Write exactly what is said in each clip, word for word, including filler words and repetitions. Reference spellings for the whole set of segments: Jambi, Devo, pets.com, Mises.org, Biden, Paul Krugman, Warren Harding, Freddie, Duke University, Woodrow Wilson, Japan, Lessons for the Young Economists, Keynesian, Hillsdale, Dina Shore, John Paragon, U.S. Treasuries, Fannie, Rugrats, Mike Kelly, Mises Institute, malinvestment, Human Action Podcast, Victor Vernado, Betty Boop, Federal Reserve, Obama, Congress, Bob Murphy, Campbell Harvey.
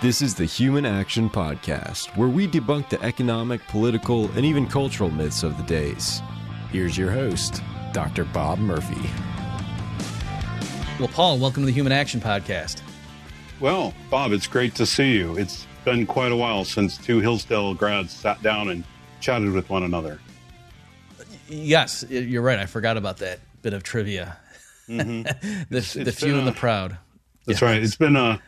This is the Human Action Podcast, where we debunk the economic, political, and even cultural myths of the days. Here's your host, Doctor Bob Murphy. Well, Paul, welcome to the Human Action Podcast. Well, Bob, it's great to see you. It's been quite a while since two Hillsdale grads sat down and chatted with one another. Yes, you're right. I forgot about that bit of trivia. Mm-hmm. the it's, it's the few a, and the proud. That's yeah. right. It's been a...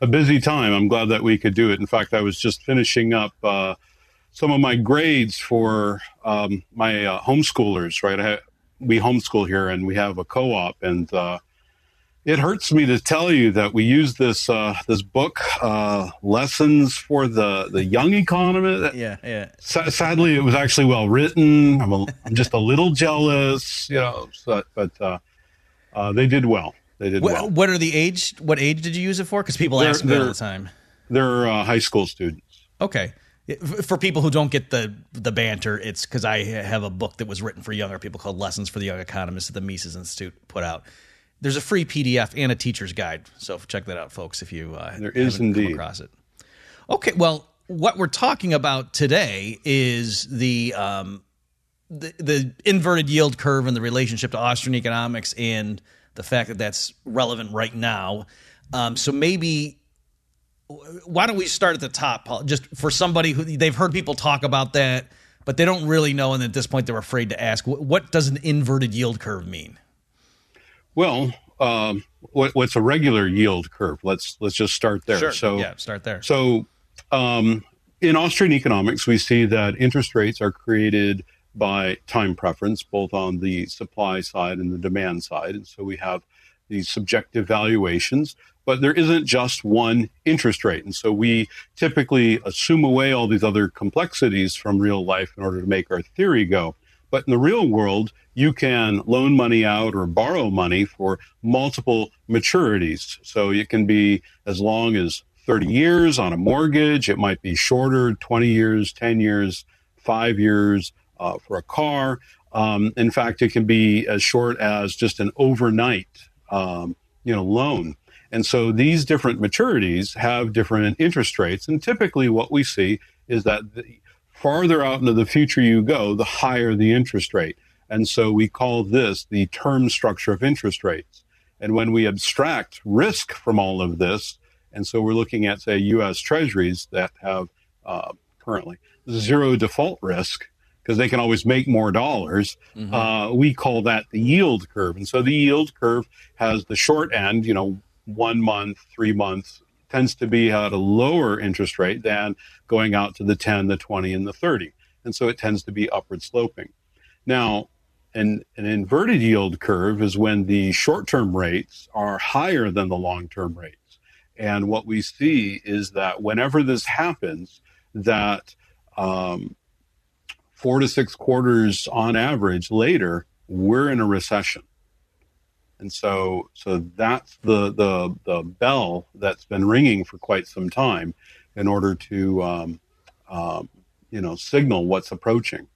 A busy time. I'm glad that we could do it. In fact, I was just finishing up uh, some of my grades for um, my uh, homeschoolers, right? I ha- we homeschool here and we have a co-op, and uh, it hurts me to tell you that we use this uh, this book, uh, Lessons for the, the Young Economist. Yeah, yeah. S- sadly, it was actually well written. I'm, a, I'm just a little jealous, you know, so, but uh, uh, they did well. They did what, well. What are the age? What age did you use it for? Because people they're, ask me all the time. They're uh, high school students. Okay, for people who don't get the the banter, it's because I have a book that was written for younger people called "Lessons for the Young Economists" that the Mises Institute put out. There's a free P D F and a teacher's guide, so check that out, folks. If you uh, there is indeed come across it. Okay, well, what we're talking about today is the um, the, the inverted yield curve and the relationship to Austrian economics and the fact that that's relevant right now. Um, so maybe why don't we start at the top, Paul? Just for somebody who they've heard people talk about that, but they don't really know. And at this point, they're afraid to ask, what does an inverted yield curve mean? Well, um, what, what's a regular yield curve? Let's let's just start there. Sure. So yeah, start there. So um, in Austrian economics, we see that interest rates are created by time preference, both on the supply side and the demand side. And so we have these subjective valuations, but there isn't just one interest rate. And so we typically assume away all these other complexities from real life in order to make our theory go. But in the real world, you can loan money out or borrow money for multiple maturities. So it can be as long as thirty years on a mortgage. It might be shorter, twenty years, ten years, five years, Uh, for a car. Um, in fact, it can be as short as just an overnight, um, you know, loan. And so these different maturities have different interest rates. And typically what we see is that the farther out into the future you go, the higher the interest rate. And so we call this the term structure of interest rates. And when we abstract risk from all of this, and so we're looking at, say, U S Treasuries that have uh, currently zero default risk, because they can always make more dollars, mm-hmm. uh, we call that the yield curve. And so the yield curve has the short end, you know, one month, three months, tends to be at a lower interest rate than going out to the ten, the twenty, and the thirty. And so it tends to be upward sloping. Now, an, an inverted yield curve is when the short-term rates are higher than the long-term rates. And what we see is that whenever this happens, that um, four to six quarters on average later, we're in a recession. And so so that's the the, the bell that's been ringing for quite some time in order to, um, um, you know, signal what's approaching.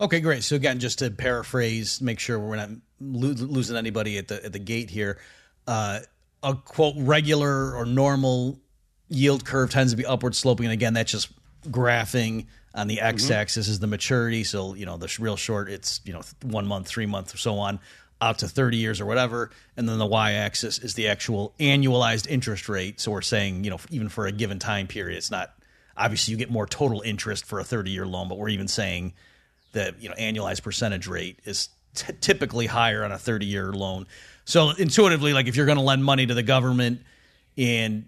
Okay, great. So again, just to paraphrase, make sure we're not lo- losing anybody at the, at the gate here, uh, a quote, regular or normal yield curve tends to be upward sloping. And again, that's just graphing. On the x-axis mm-hmm. is the maturity, so you know the real short. It's you know one month, three months, or so on, out to thirty years or whatever. And then the y-axis is the actual annualized interest rate. So we're saying you know even for a given time period, it's not obviously you get more total interest for a thirty-year loan, but we're even saying that you know annualized percentage rate is t- typically higher on a thirty-year loan. So intuitively, like if you're going to lend money to the government and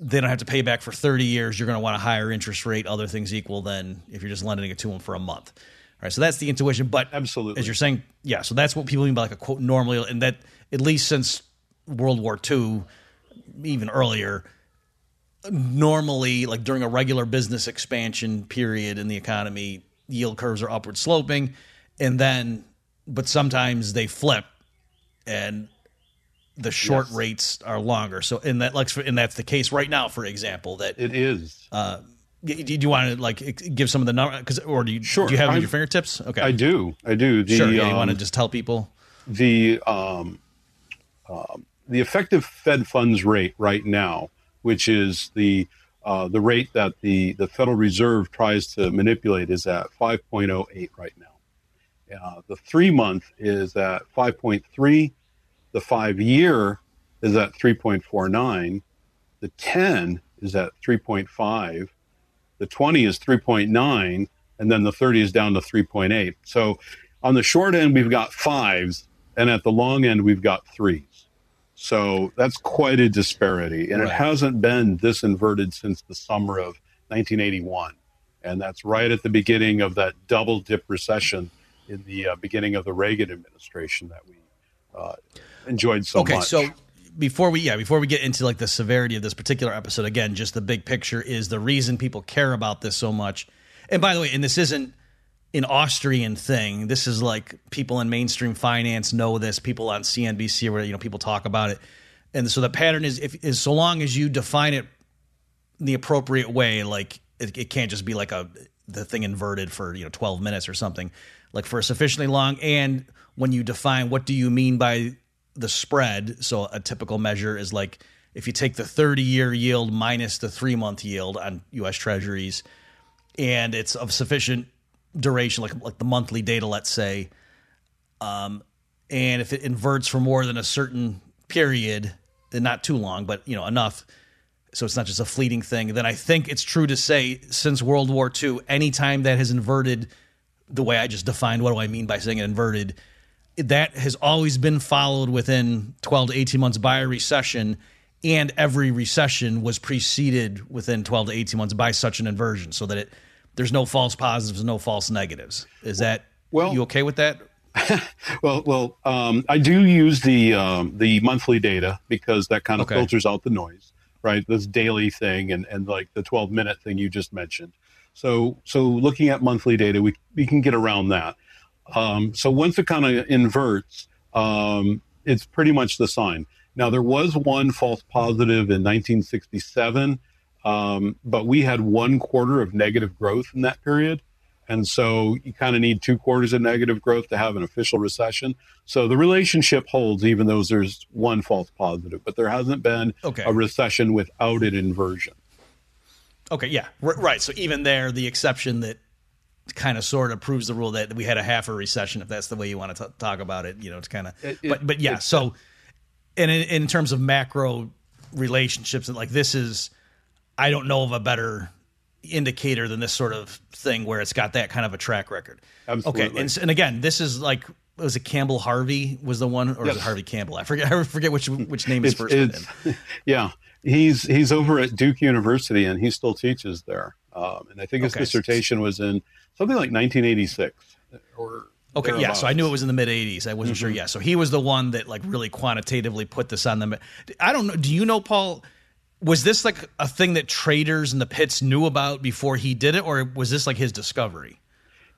they don't have to pay back for thirty years, you're going to want a higher interest rate, other things equal, than if you're just lending it to them for a month. All right. So that's the intuition. But absolutely, as you're saying, yeah, so that's what people mean by like a quote normally. And that at least since World War Two, even earlier, normally like during a regular business expansion period in the economy, yield curves are upward sloping. And then, but sometimes they flip and the short yes. rates are longer. So, and that like, and that's the case right now, for example, that it is, uh, do you want to like give some of the numbers? Cause, or do you, sure. do you have them at your fingertips? Okay. I do. I do. The, sure. Yeah, you um, want to just tell people the, um, um, the effective Fed funds rate right now, which is the, Uh, the rate that the, the Federal Reserve tries to manipulate is at five point oh eight right now. Uh, the three-month is at five point three. The five-year is at three point four nine. The ten is at three point five. The twenty is three point nine. And then the thirty is down to three point eight. So on the short end, we've got fives. And at the long end, we've got threes. So that's quite a disparity. And right. It hasn't been this inverted since the summer of nineteen eighty-one. And that's right at the beginning of that double dip recession in the uh, beginning of the Reagan administration that we uh, enjoyed so okay, much. So- Before we yeah, before we get into like the severity of this particular episode, again, just the big picture is the reason people care about this so much. And by the way, and this isn't an Austrian thing. This is like people in mainstream finance know this. People on C N B C, where you know people talk about it. And so the pattern is, if is so long as you define it in the appropriate way, like it, it can't just be like a the thing inverted for you know twelve minutes or something, like for sufficiently long. And when you define what do you mean by the spread. So a typical measure is like if you take the thirty-year yield minus the three-month yield on U S Treasuries, and it's of sufficient duration, like like the monthly data, let's say, um, and if it inverts for more than a certain period, then not too long, but you know enough, so it's not just a fleeting thing, then I think it's true to say since World War Two, any time that has inverted the way I just defined, what do I mean by saying it inverted, that has always been followed within twelve to eighteen months by a recession, and every recession was preceded within twelve to eighteen months by such an inversion, so that it there's no false positives, no false negatives. Is that well, you okay with that? well, well, um, I do use the um, the monthly data because that kind of okay. filters out the noise, right? This daily thing and, and like the twelve minute thing you just mentioned. So, so looking at monthly data, we we can get around that. Um, so once it kind of inverts, um, it's pretty much the sign. Now, there was one false positive in nineteen sixty-seven, um, but we had one quarter of negative growth in that period. And so you kind of need two quarters of negative growth to have an official recession. So the relationship holds, even though there's one false positive, but there hasn't been okay. a recession without an inversion. Okay, yeah, R- right. So even there, the exception that kind of sort of proves the rule that we had a half a recession, if that's the way you want to t- talk about it, you know, it's kind of, it, but, but yeah. So and in, in terms of macro relationships, like this is, I don't know of a better indicator than this sort of thing where it's got that kind of a track record. Absolutely. Okay. And, and again, this is like, was it Campbell Harvey was the one, or yes. was it Harvey Campbell? I forget, I forget which, which name is first. It's, it's, yeah. He's, he's over at Duke University and he still teaches there. Um, and I think his okay. dissertation was in something like nineteen eighty-six or okay, yeah. So I knew it was in the mid eighties. I wasn't mm-hmm. sure. Yeah. So he was the one that like really quantitatively put this on them. I don't know. Do you know, Paul, was this like a thing that traders in the pits knew about before he did it, or was this like his discovery?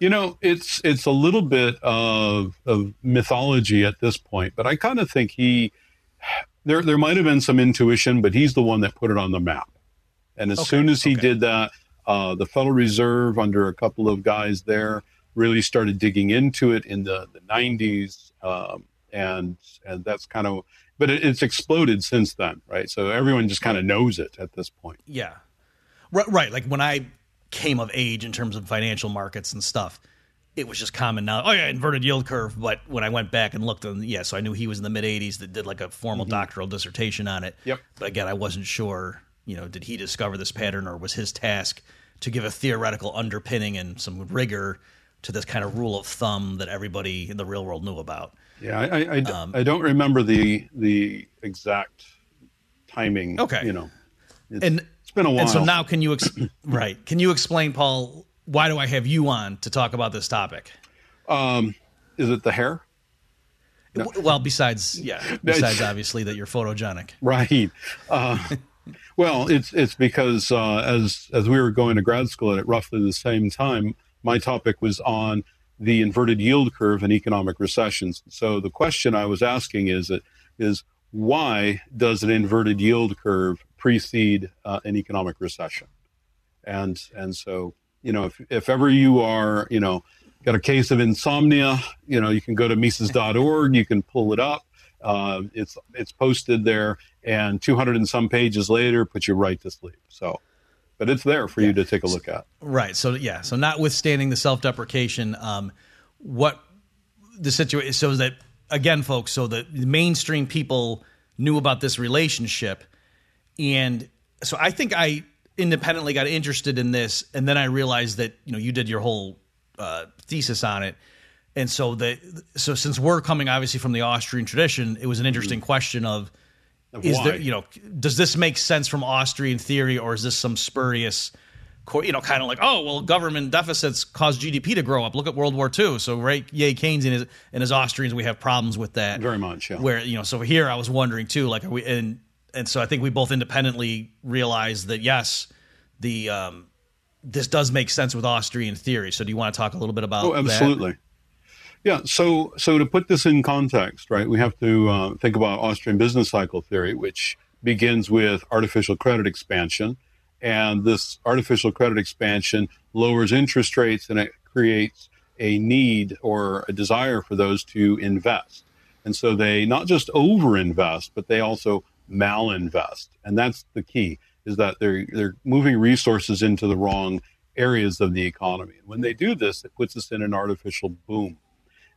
You know, it's it's a little bit of of mythology at this point, but I kind of think he there there might have been some intuition, but he's the one that put it on the map. And as okay, soon as he okay. did that. Uh, the Federal Reserve, under a couple of guys there, really started digging into it in the, the nineties, um, and and that's kind of, but it, it's exploded since then, right? So everyone just kind of knows it at this point. Yeah, right, right. Like when I came of age in terms of financial markets and stuff, it was just common now. Oh yeah, inverted yield curve. But when I went back and looked, and yeah, so I knew he was in the mid eighties that did like a formal mm-hmm. doctoral dissertation on it. Yep. But again, I wasn't sure. You know, did he discover this pattern, or was his task to give a theoretical underpinning and some rigor to this kind of rule of thumb that everybody in the real world knew about? Yeah, I I, um, I don't remember the the exact timing. Okay, you know, it's, and it's been a while. And so now, can you ex- right? Can you explain, Paul? Why do I have you on to talk about this topic? Um, is it the hair? No. Well, besides yeah, besides obviously that you're photogenic, right? Uh, Well, it's it's because uh, as as we were going to grad school at roughly the same time, my topic was on the inverted yield curve and economic recessions. So the question I was asking is it is why does an inverted yield curve precede uh, an economic recession? And and so you know if if ever you are you know got a case of insomnia, you know you can go to Mises dot org, you can pull it up. Uh, it's it's posted there, and two hundred and some pages later, put you right to sleep. So but it's there for yeah. you to take a look at. Right. So, yeah. So notwithstanding the self-deprecation, um, what the situation is, so that, again, folks, so the mainstream people knew about this relationship. And so I think I independently got interested in this. And then I realized that, you know, you did your whole uh, thesis on it. And so the so since we're coming obviously from the Austrian tradition, it was an interesting mm-hmm. question of, of is why? there, you know, does this make sense from Austrian theory, or is this some spurious, you know, kind of like, oh, well, government deficits cause G D P to grow up. Look at World War Two. So right, yay, Keynes and his, and his Austrians, we have problems with that very much. Yeah. Where, you know, so here I was wondering too, like, are we and and so I think we both independently realized that yes, the um, this does make sense with Austrian theory. So do you want to talk a little bit about? Oh, absolutely. That? Yeah, so so to put this in context, right, we have to uh, think about Austrian business cycle theory, which begins with artificial credit expansion. And this artificial credit expansion lowers interest rates, and it creates a need or a desire for those to invest. And so they not just overinvest, but they also malinvest. And that's the key, is that they're, they're moving resources into the wrong areas of the economy. And when they do this, it puts us in an artificial boom.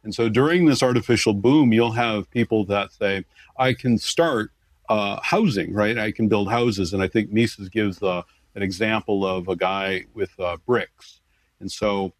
And so during this artificial boom, you'll have people that say, I can start uh, housing, right? I can build houses. And I think Mises gives uh, an example of a guy with uh, bricks. And so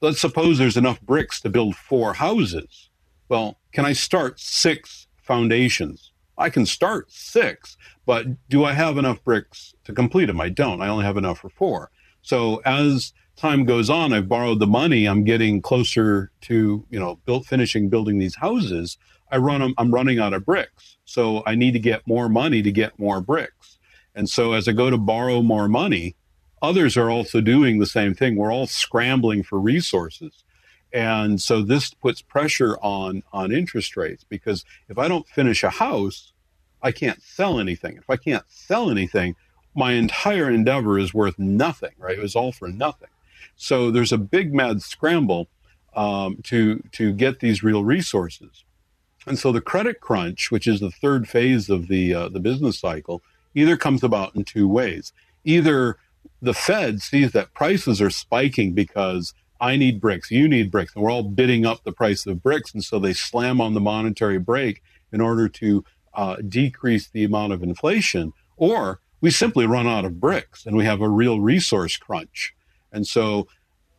let's suppose there's enough bricks to build four houses. Well, can I start six foundations? I can start six, but do I have enough bricks to complete them? I don't. I only have enough for four. So as time goes on, I've borrowed the money, I'm getting closer to, you know, built, finishing building these houses. I run, I'm, I'm running out of bricks. So I need to get more money to get more bricks. And so as I go to borrow more money, others are also doing the same thing. We're all scrambling for resources. And so this puts pressure on, on interest rates, because if I don't finish a house, I can't sell anything. If I can't sell anything, my entire endeavor is worth nothing, right? It was all for nothing. So there's a big mad scramble um, to to get these real resources. And so the credit crunch, which is the third phase of the uh, the business cycle, either comes about in two ways. Either the Fed sees that prices are spiking because I need bricks, you need bricks, and we're all bidding up the price of bricks. And so they slam on the monetary brake in order to uh, decrease the amount of inflation, or we simply run out of bricks and we have a real resource crunch. And so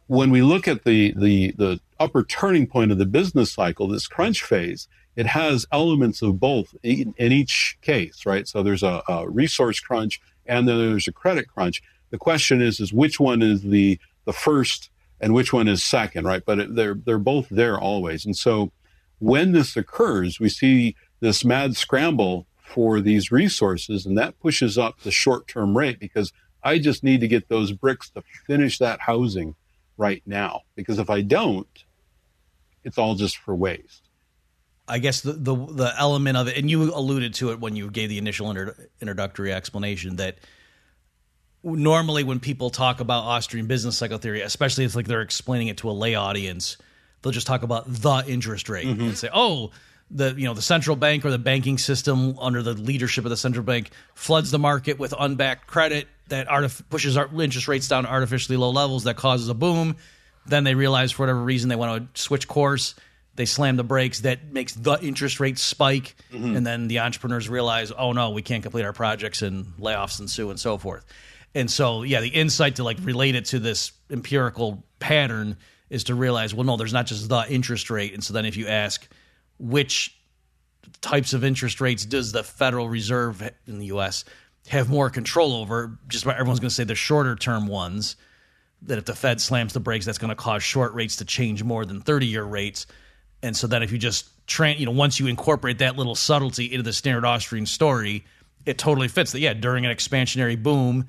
when we look at the, the the upper turning point of the business cycle, this crunch phase, it has elements of both in, in each case, right? So there's a, a resource crunch and then there's a credit crunch. The question is, is which one is the the first and which one is second, right? But it, they're they're both there always. And so when this occurs, we see this mad scramble for these resources, and that pushes up the short-term rate, because I just need to get those bricks to finish that housing right now, because if I don't, it's all just for waste. I guess the the, the element of it, and you alluded to it when you gave the initial inter- introductory explanation, that normally when people talk about Austrian business cycle theory, especially if like they're explaining it to a lay audience, they'll just talk about the interest rate mm-hmm. and say, oh, the you know the central bank or the banking system under the leadership of the central bank floods the market with unbacked credit that artif- pushes our interest rates down to artificially low levels, that causes a boom. Then they realize for whatever reason they want to switch course. They slam the brakes. That makes the interest rates spike, mm-hmm. and then the entrepreneurs realize, oh no, we can't complete our projects, and layoffs ensue and so forth. And so yeah, the insight to like relate it to this empirical pattern is to realize, well, no, there's not just the interest rate. And so then if you ask, which types of interest rates does the Federal Reserve in the U S have more control over? Just about everyone's going to say the shorter term ones, that if the Fed slams the brakes, that's going to cause short rates to change more than thirty-year rates. And so then if you just, tra- you know, once you incorporate that little subtlety into the standard Austrian story, it totally fits that, yeah, during an expansionary boom,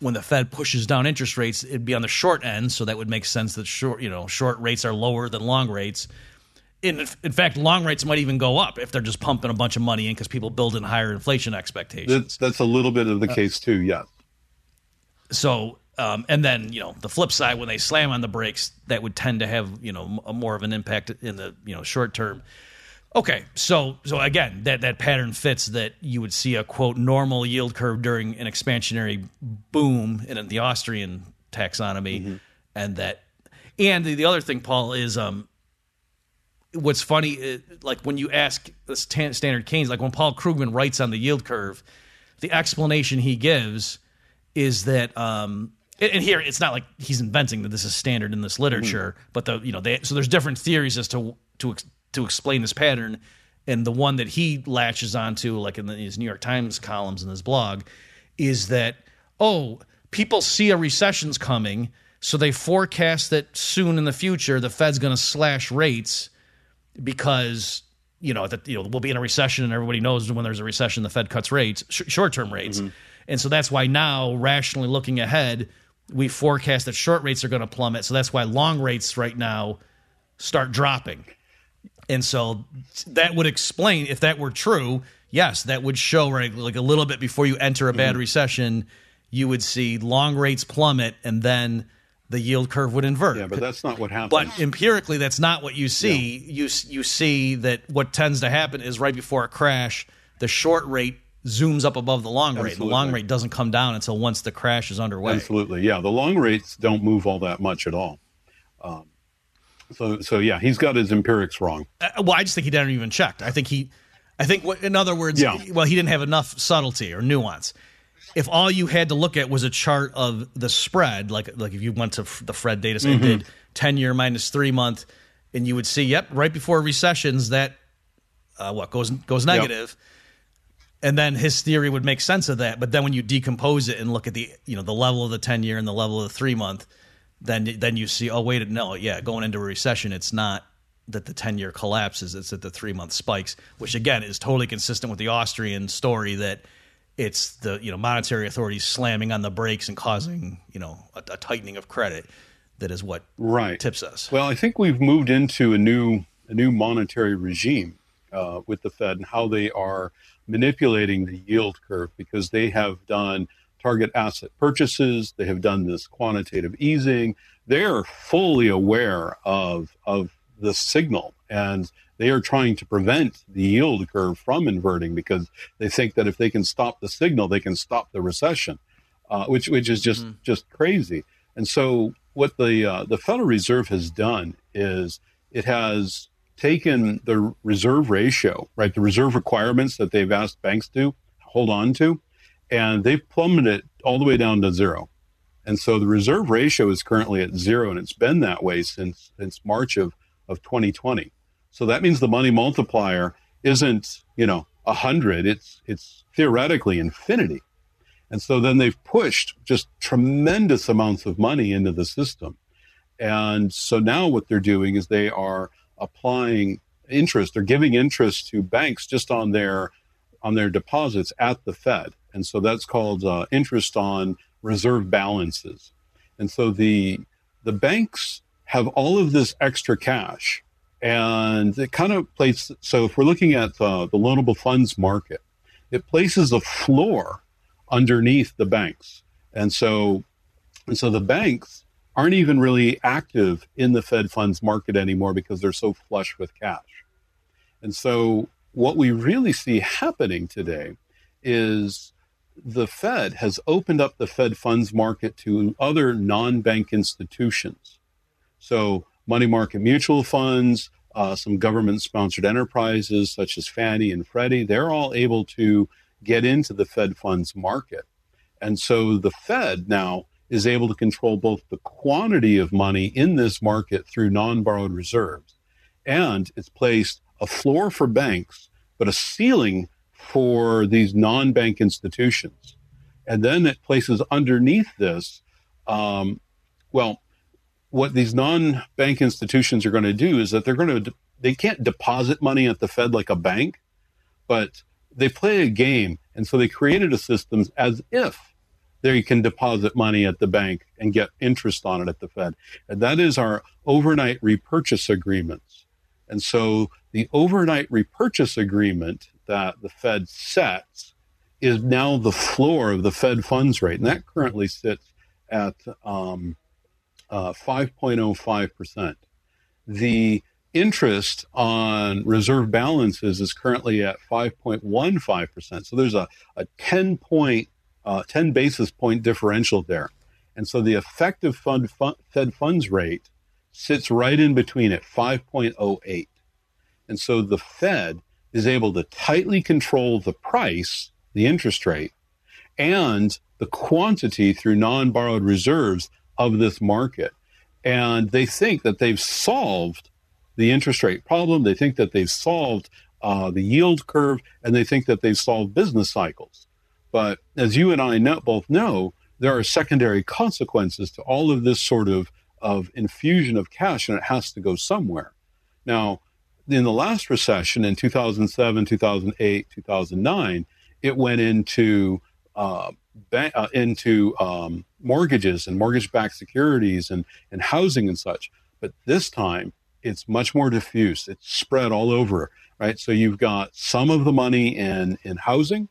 when the Fed pushes down interest rates, it'd be on the short end. So that would make sense that short, you know, short rates are lower than long rates. In, in fact, long rates might even go up if they're just pumping a bunch of money in because people build in higher inflation expectations. That's, that's a little bit of the uh, case too, yeah. So, um, and then, you know, the flip side, when they slam on the brakes, that would tend to have, you know, a, more of an impact in the, you know, short term. Okay, so so again, that, that pattern fits that you would see a, quote, normal yield curve during an expansionary boom in the Austrian taxonomy. Mm-hmm. And that, and the, the other thing, Paul, is um, what's funny, like when you ask standard Keynes, like when Paul Krugman writes on the yield curve, the explanation he gives is that, um, and here it's not like he's inventing that this is standard in this literature, mm-hmm. but the you know they, so there's different theories as to to to explain this pattern, and the one that he latches onto, like in the, his New York Times columns and his blog, is that oh people see a recession's coming, so they forecast that soon in the future the Fed's going to slash rates because you know that you know we'll be in a recession and everybody knows when there's a recession the Fed cuts rates, sh- short-term rates. Mm-hmm. And so that's why now, rationally looking ahead, we forecast that short rates are going to plummet. So that's why long rates right now start dropping. And so that would explain, if that were true, yes, that would show, right, like a little bit before you enter a bad mm-hmm. recession, you would see long rates plummet and then the yield curve would invert. Yeah, but that's not what happens. But empirically, that's not what you see. Yeah. You, you see that what tends to happen is right before a crash, the short rate zooms up above the long rate. Absolutely. The long rate doesn't come down until once the crash is underway. Absolutely, yeah. The long rates don't move all that much at all. Um, so, so yeah, he's got his empirics wrong. Uh, well, I just think he didn't even check. I think he, I think what, in other words, yeah. well, he didn't have enough subtlety or nuance. If all you had to look at was a chart of the spread, like like if you went to the Fred data set, mm-hmm. did ten-year minus three-month, and you would see, yep, right before recessions, that uh, what goes goes negative. Yep. And then his theory would make sense of that. But then when you decompose it and look at the, you know, the level of the ten-year and the level of the three-month, then then you see, oh, wait, no, yeah, going into a recession, it's not that the ten-year collapses, it's that the three-month spikes, which, again, is totally consistent with the Austrian story that it's the, you know, monetary authorities slamming on the brakes and causing, you know, a, a tightening of credit that is what right. tips us. Well, I think we've moved into a new, a new monetary regime uh, with the Fed and how they are manipulating the yield curve, because they have done target asset purchases. They have done this quantitative easing. They are fully aware of, of the signal, and they are trying to prevent the yield curve from inverting because they think that if they can stop the signal, they can stop the recession, uh, which which is just, mm. just crazy. And so what the uh, the Federal Reserve has done is it has taken the reserve ratio, right, the reserve requirements that they've asked banks to hold on to, and they've plummeted it all the way down to zero. And so the reserve ratio is currently at zero, and it's been that way since since March of, of twenty twenty. So that means the money multiplier isn't, you know, one hundred. It's, it's theoretically infinity. And so then they've pushed just tremendous amounts of money into the system. And so now what they're doing is they are applying interest or giving interest to banks just on their on their deposits at the Fed. And so that's called uh, interest on reserve balances. And so the the banks have all of this extra cash. And it kind of plays, so if we're looking at uh, the loanable funds market, it places a floor underneath the banks. And so and so the banks aren't even really active in the Fed funds market anymore because they're so flush with cash. And so what we really see happening today is the Fed has opened up the Fed funds market to other non-bank institutions. So money market mutual funds, uh, some government-sponsored enterprises such as Fannie and Freddie, they're all able to get into the Fed funds market. And so the Fed now is able to control both the quantity of money in this market through non-borrowed reserves, and it's placed a floor for banks, but a ceiling for these non-bank institutions. And then it places underneath this, um, well, what these non-bank institutions are going to do is that they're going to, de- they can't deposit money at the Fed like a bank, but they play a game. And so they created a system as if there you can deposit money at the bank and get interest on it at the Fed. And that is our overnight repurchase agreements. And so the overnight repurchase agreement that the Fed sets is now the floor of the Fed funds rate. And that currently sits at um, uh, five point oh five percent. The interest on reserve balances is currently at five point one five percent. So there's a, a ten point, uh, ten basis point differential there. And so the effective fund, fund, Fed funds rate sits right in between at five point oh eight. And so the Fed is able to tightly control the price, the interest rate, and the quantity through non-borrowed reserves of this market. And they think that they've solved the interest rate problem. They think that they've solved uh, the yield curve, and they think that they've solved business cycles. But as you and I know, both know, there are secondary consequences to all of this sort of, of infusion of cash, and it has to go somewhere. Now, in the last recession in two thousand seven, two thousand eight, two thousand nine, it went into uh, ba- uh, into um, mortgages and mortgage-backed securities and, and housing and such. But this time, it's much more diffuse. It's spread all over, right? So you've got some of the money in, in housing,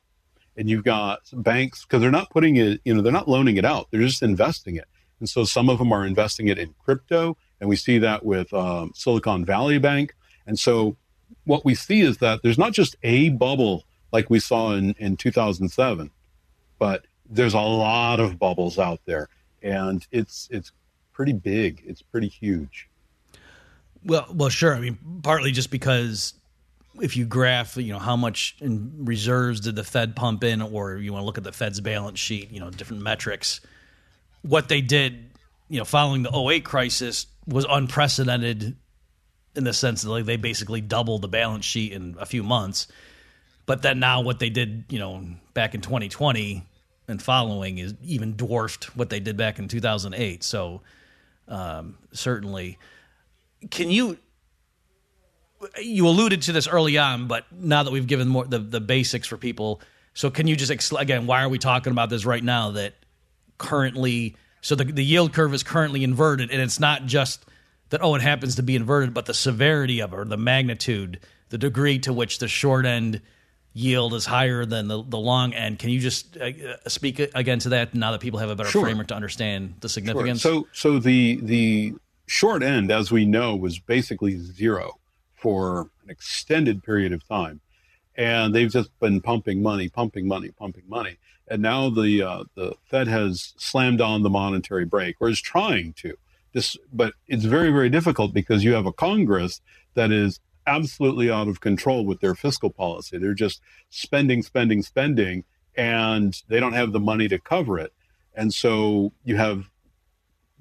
and you've got banks, because they're not putting it, you know, they're not loaning it out. They're just investing it. And so some of them are investing it in crypto, and we see that with um, Silicon Valley Bank. And so what we see is that there's not just a bubble like we saw in, in two thousand seven, but there's a lot of bubbles out there, and it's it's pretty big. It's pretty huge. Well, well, sure. I mean, partly just because if you graph, you know, how much in reserves did the Fed pump in, or you want to look at the Fed's balance sheet, you know, different metrics, what they did, you know, following the oh eight crisis was unprecedented in the sense that, like, they basically doubled the balance sheet in a few months. But then now what they did, you know, back in twenty twenty and following is even dwarfed what they did back in two thousand eight. So um, certainly, can you, you alluded to this early on, but now that we've given more the, the basics for people, so can you just, again, why are we talking about this right now that currently, so the, the yield curve is currently inverted, and it's not just that, oh, it happens to be inverted, but the severity of it, or the magnitude, the degree to which the short end yield is higher than the, the long end. Can you just uh, speak again to that now that people have a better sure. framework to understand the significance? Sure. So so the the short end, as we know, was basically zero for an extended period of time. And they've just been pumping money, pumping money, pumping money. And now the uh, the Fed has slammed on the monetary brake, or is trying to. This, but it's very, very difficult because you have a Congress that is absolutely out of control with their fiscal policy. They're just spending, spending, spending, and they don't have the money to cover it. And so you have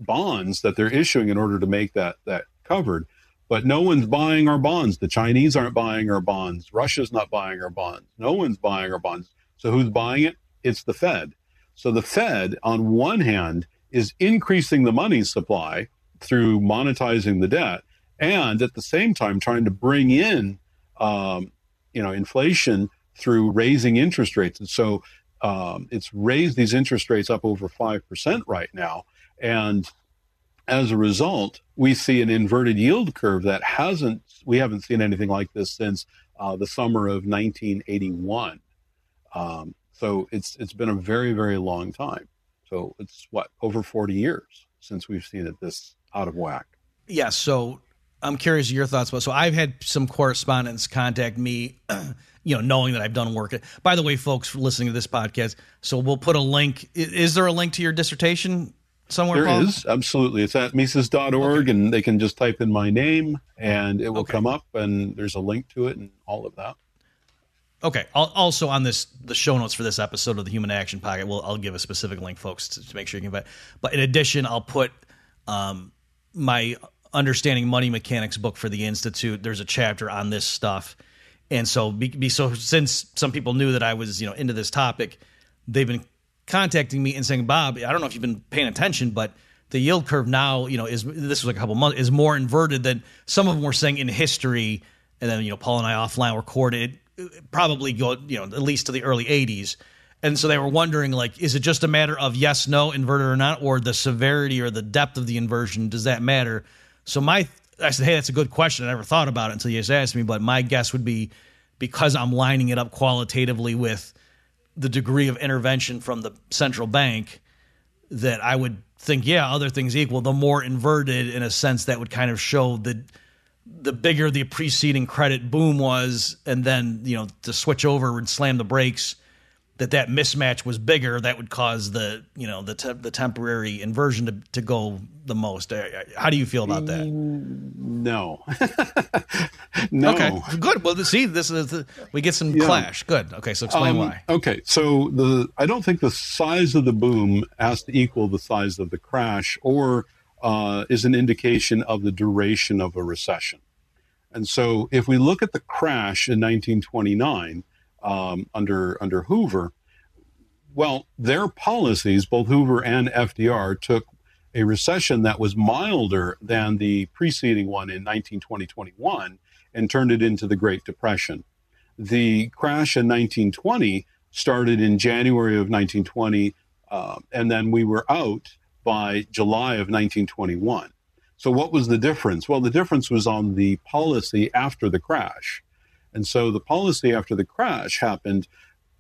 bonds that they're issuing in order to make that that covered. But no one's buying our bonds. The Chinese aren't buying our bonds. Russia's not buying our bonds. No one's buying our bonds. So who's buying it? It's the Fed. So the Fed, on one hand, is increasing the money supply through monetizing the debt, and at the same time trying to bring in, um, you know, inflation through raising interest rates. And so um, it's raised these interest rates up over five percent right now. And as a result, we see an inverted yield curve that hasn't, we haven't seen anything like this since uh, the summer of nineteen eighty-one. Um, so it's it's been a very, very long time. So it's, what, over forty years since we've seen it this out of whack. Yeah, so I'm curious your thoughts about. So I've had some correspondents contact me, you know, knowing that I've done work. By the way, folks, for listening to this podcast, so we'll put a link. Is there a link to your dissertation somewhere? There Paul? Is, absolutely. It's at Mises dot org, okay. And they can just type in my name, and it will okay. come up, and there's a link to it and all of that. Okay. Also on this, the show notes for this episode of the Human Action Podcast, we'll, I'll give a specific link, folks, to, to make sure you can find it. But in addition, I'll put um, my Understanding Money Mechanics book for the Institute. There's a chapter on this stuff. And so be, be so since some people knew that I was, you know, into this topic, they've been contacting me and saying, Bob, I don't know if you've been paying attention, but the yield curve now, you know, is this was like a couple months, is more inverted than some of them were saying in history. And then, you know, Paul and I offline recorded it, probably go, you know, at least to the early eighties. And so they were wondering, like, is it just a matter of yes, no, inverted or not, or the severity or the depth of the inversion? Does that matter? So my, I said, hey, that's a good question. I never thought about it until you just asked me, but my guess would be because I'm lining it up qualitatively with the degree of intervention from the central bank that I would think, yeah, other things equal, the more inverted in a sense that would kind of show the the bigger the preceding credit boom was, and then, you know, to switch over and slam the brakes, that that mismatch was bigger, that would cause the, you know, the te- the temporary inversion to, to go the most. How do you feel about that? No. No. Okay, good. Well, see, this is the, we get some yeah. clash. Good. Okay, so explain um, why. Okay, so the I don't think the size of the boom has to equal the size of the crash, or Uh, is an indication of the duration of a recession. And so if we look at the crash in nineteen twenty-nine um, under under Hoover, well, their policies, both Hoover and F D R, took a recession that was milder than the preceding one in nineteen twenty to twenty-one and turned it into the Great Depression. The crash in nineteen twenty started in January of nineteen twenty, uh, and then we were out by July of nineteen twenty-one. So what was the difference? Well, the difference was on the policy after the crash. And so the policy after the crash happened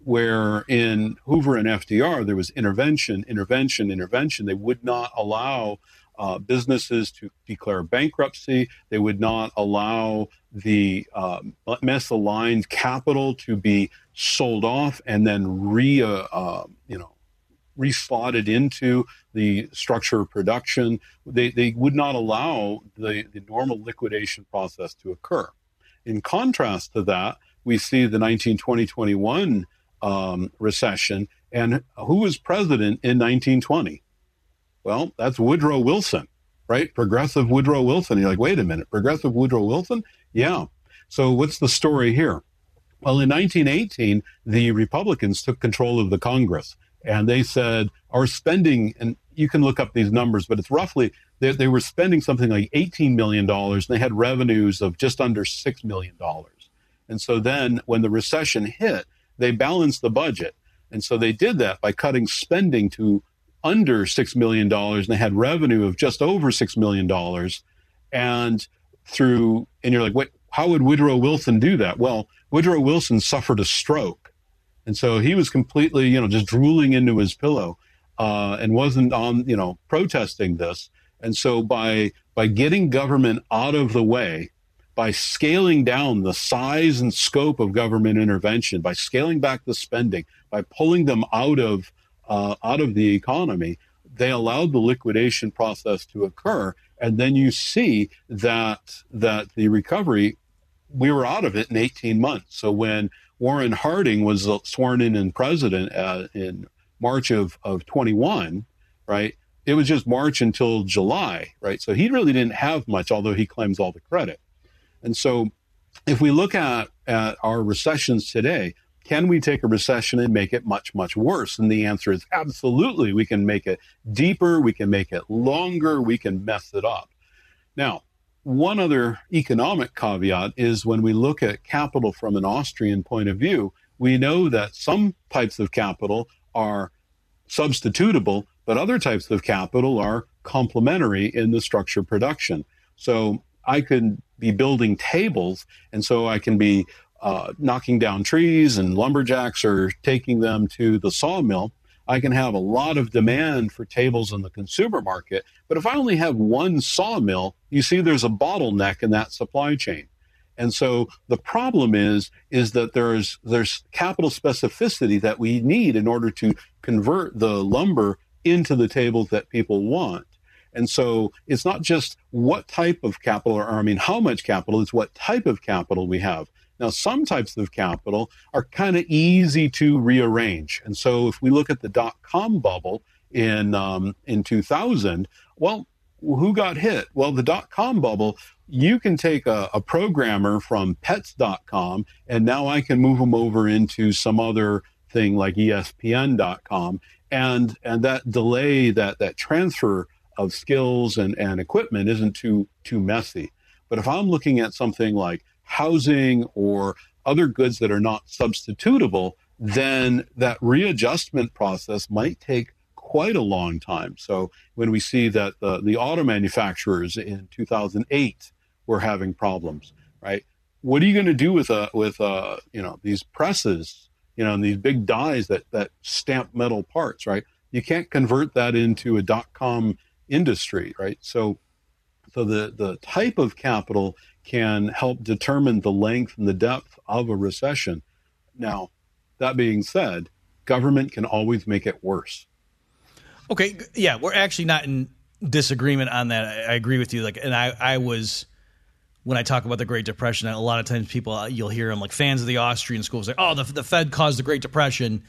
where in Hoover and F D R, there was intervention, intervention, intervention. They would not allow uh, businesses to declare bankruptcy. They would not allow the uh, misaligned capital to be sold off and then re, uh, uh, you know, reslotted into the structure of production. They, they would not allow the, the normal liquidation process to occur. In contrast to that, we see the nineteen twenty to twenty-one um, recession. And who was president in nineteen twenty? Well, that's Woodrow Wilson, right? Progressive Woodrow Wilson. You're like, wait a minute, progressive Woodrow Wilson? Yeah. So what's the story here? Well, in nineteen eighteen, the Republicans took control of the Congress. And they said our spending, and you can look up these numbers, but it's roughly, they, they were spending something like eighteen million dollars, and they had revenues of just under six million dollars. And so then when the recession hit, they balanced the budget. And so they did that by cutting spending to under six million dollars, and they had revenue of just over six million dollars. And through, and you're like, what, how would Woodrow Wilson do that? Well, Woodrow Wilson suffered a stroke. And so he was completely, you know, just drooling into his pillow uh, and wasn't on, you know, protesting this. And so by by getting government out of the way, by scaling down the size and scope of government intervention, by scaling back the spending, by pulling them out of uh, out of the economy, they allowed the liquidation process to occur. And then you see that that the recovery, we were out of it in eighteen months. So when Warren Harding was sworn in as president uh, in March of, of twenty-one, right? It was just March until July, right? So he really didn't have much, although he claims all the credit. And so if we look at, at our recessions today, can we take a recession and make it much, much worse? And the answer is absolutely. We can make it deeper. We can make it longer. We can mess it up. Now, one other economic caveat is when we look at capital from an Austrian point of view, we know that some types of capital are substitutable, but other types of capital are complementary in the structure of production. So I could be building tables, and so I can be uh, knocking down trees and lumberjacks or taking them to the sawmill. I can have a lot of demand for tables in the consumer market, but if I only have one sawmill, you see there's a bottleneck in that supply chain. And so the problem is, is that there's there's capital specificity that we need in order to convert the lumber into the tables that people want. And so it's not just what type of capital, or I mean, how much capital, it's what type of capital we have. Now, some types of capital are kind of easy to rearrange. And so if we look at the dot-com bubble in um, in two thousand, well, who got hit? Well, the dot-com bubble, you can take a, a programmer from pets dot com, and now I can move them over into some other thing like E S P N dot com. And and that delay, that that transfer of skills and, and equipment isn't too too messy. But if I'm looking at something like housing or other goods that are not substitutable, then that readjustment process might take quite a long time. So when we see that the, the auto manufacturers in two thousand eight were having problems, right? What are you going to do with uh, with uh, you know, these presses, you know, and these big dies that that stamp metal parts, right? You can't convert that into a dot-com industry, right? So So the, the type of capital can help determine the length and the depth of a recession. Now, that being said, government can always make it worse. Okay, yeah, we're actually not in disagreement on that. I, I agree with you. Like, and I, I was, when I talk about the Great Depression, a lot of times people, you'll hear them like fans of the Austrian schools, like, oh, the, the Fed caused the Great Depression.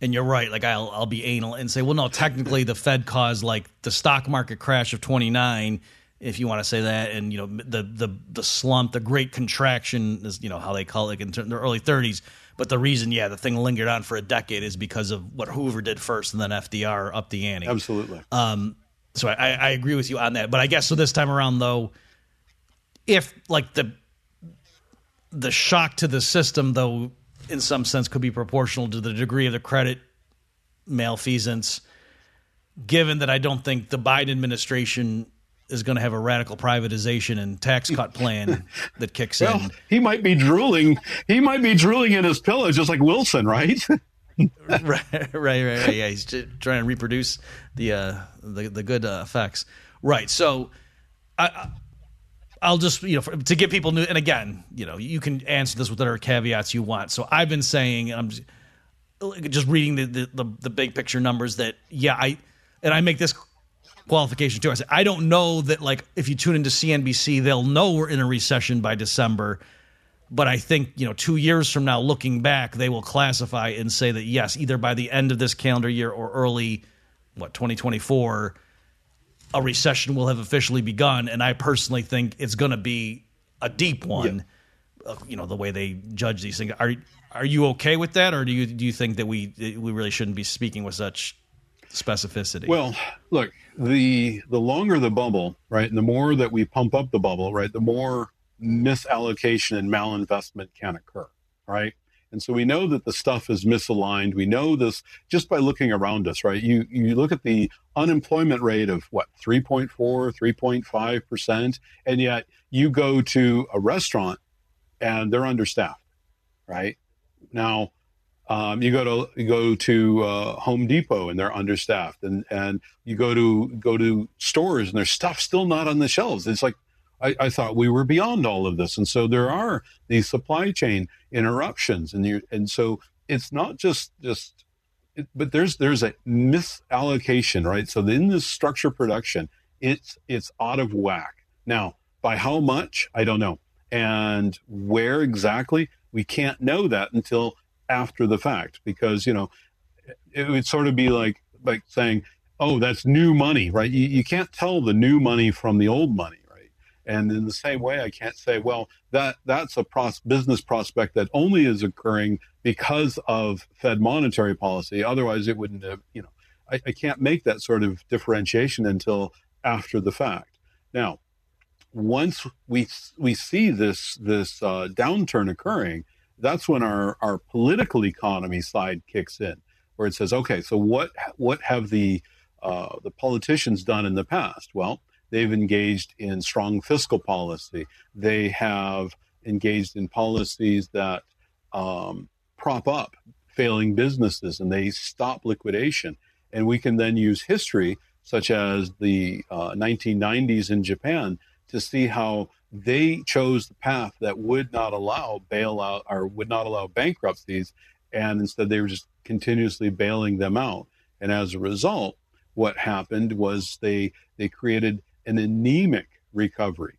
And you're right. Like, I'll, I'll be anal and say, well, no, technically the Fed caused like the stock market crash of twenty-nine, if you want to say that. And, you know, the, the, the slump, the great contraction is, you know, how they call it in the early thirties. But the reason, yeah, the thing lingered on for a decade is because of what Hoover did first and then F D R up the ante. Absolutely. Um, so I, I agree with you on that. But I guess so this time around, though, if like the the shock to the system, though, in some sense could be proportional to the degree of the credit malfeasance, given that I don't think the Biden administration is going to have a radical privatization and tax cut plan that kicks well, in. He might be drooling. He might be drooling in his pillow, just like Wilson, right? right, right, right, right. Yeah, he's just trying to reproduce the uh, the, the good uh, effects. Right. So I, I'll just, you know, for, to get people new. And again, you know, you can answer this with whatever caveats you want. So I've been saying, and I'm just, just reading the, the, the, the big picture numbers that, yeah, I, and I make this qualification too. I said, I don't know that, like, if you tune into C N B C, they'll know we're in a recession by December. But I think, you know, two years from now, looking back, they will classify and say that, yes, either by the end of this calendar year or early, what, twenty twenty-four, a recession will have officially begun. And I personally think it's going to be a deep one, yeah. uh, you know, the way they judge these things. Are are you okay with that? Or do you do you think that we we really shouldn't be speaking with such specificity? Well, look, the the longer the bubble, right, and the more that we pump up the bubble, right, the more misallocation and malinvestment can occur, right? And so we know that the stuff is misaligned. We know this just by looking around us, right? You you look at the unemployment rate of, what, three point four, three point five percent, and yet you go to a restaurant and they're understaffed, right? Now, Um, you go to you go to uh, Home Depot and they're understaffed, and, and you go to go to stores and there's stuff still not on the shelves. It's like, I, I thought we were beyond all of this, and so there are these supply chain interruptions, and you and so it's not just just, it, but there's there's a misallocation, right? So in this structure production, it's it's out of whack. Now, by how much, I don't know, and where exactly, we can't know that until after the fact, because, you know, it would sort of be like like saying, oh, that's new money, right? You, you can't tell the new money from the old money, right? And in the same way, I can't say, well, that that's a pros- business prospect that only is occurring because of Fed monetary policy. Otherwise, it wouldn't have, you know, I, I can't make that sort of differentiation until after the fact. Now, once we we see this this uh, downturn occurring, that's when our, our political economy side kicks in, where it says, okay, so what what have the uh, the politicians done in the past? Well, they've engaged in strong fiscal policy. They have engaged in policies that um, prop up failing businesses and they stop liquidation. And we can then use history, such as the uh, nineteen nineties in Japan, to see how they chose the path that would not allow bailout or would not allow bankruptcies, and instead they were just continuously bailing them out. And as a result, what happened was they they created an anemic recovery.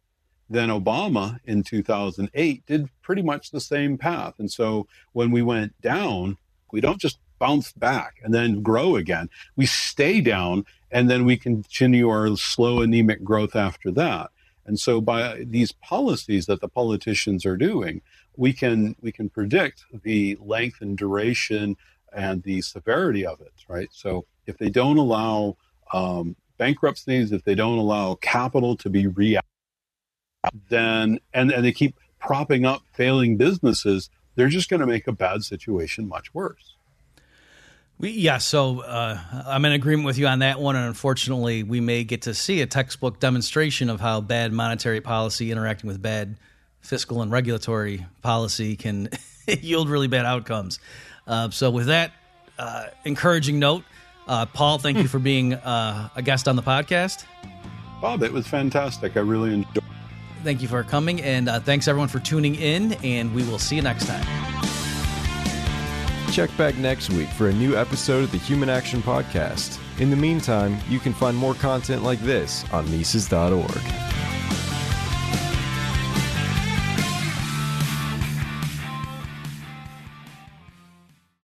Then Obama in two thousand eight did pretty much the same path. And so when we went down, we don't just bounce back and then grow again. We stay down, and then we continue our slow anemic growth after that. And so by these policies that the politicians are doing, we can we can predict the length and duration and the severity of it, right? So if they don't allow um, bankruptcies, if they don't allow capital to be reallocated, then and, and they keep propping up failing businesses, they're just going to make a bad situation much worse. We, yeah, so uh, I'm in agreement with you on that one, and unfortunately, we may get to see a textbook demonstration of how bad monetary policy interacting with bad fiscal and regulatory policy can yield really bad outcomes. Uh, so with that uh, encouraging note, uh, Paul, thank you for being uh, a guest on the podcast. Bob, it was fantastic. I really enjoyed it. Thank you for coming, and uh, thanks everyone for tuning in, and we will see you next time. Check back next week for a new episode of the Human Action Podcast. In the meantime, you can find more content like this on Mises dot org.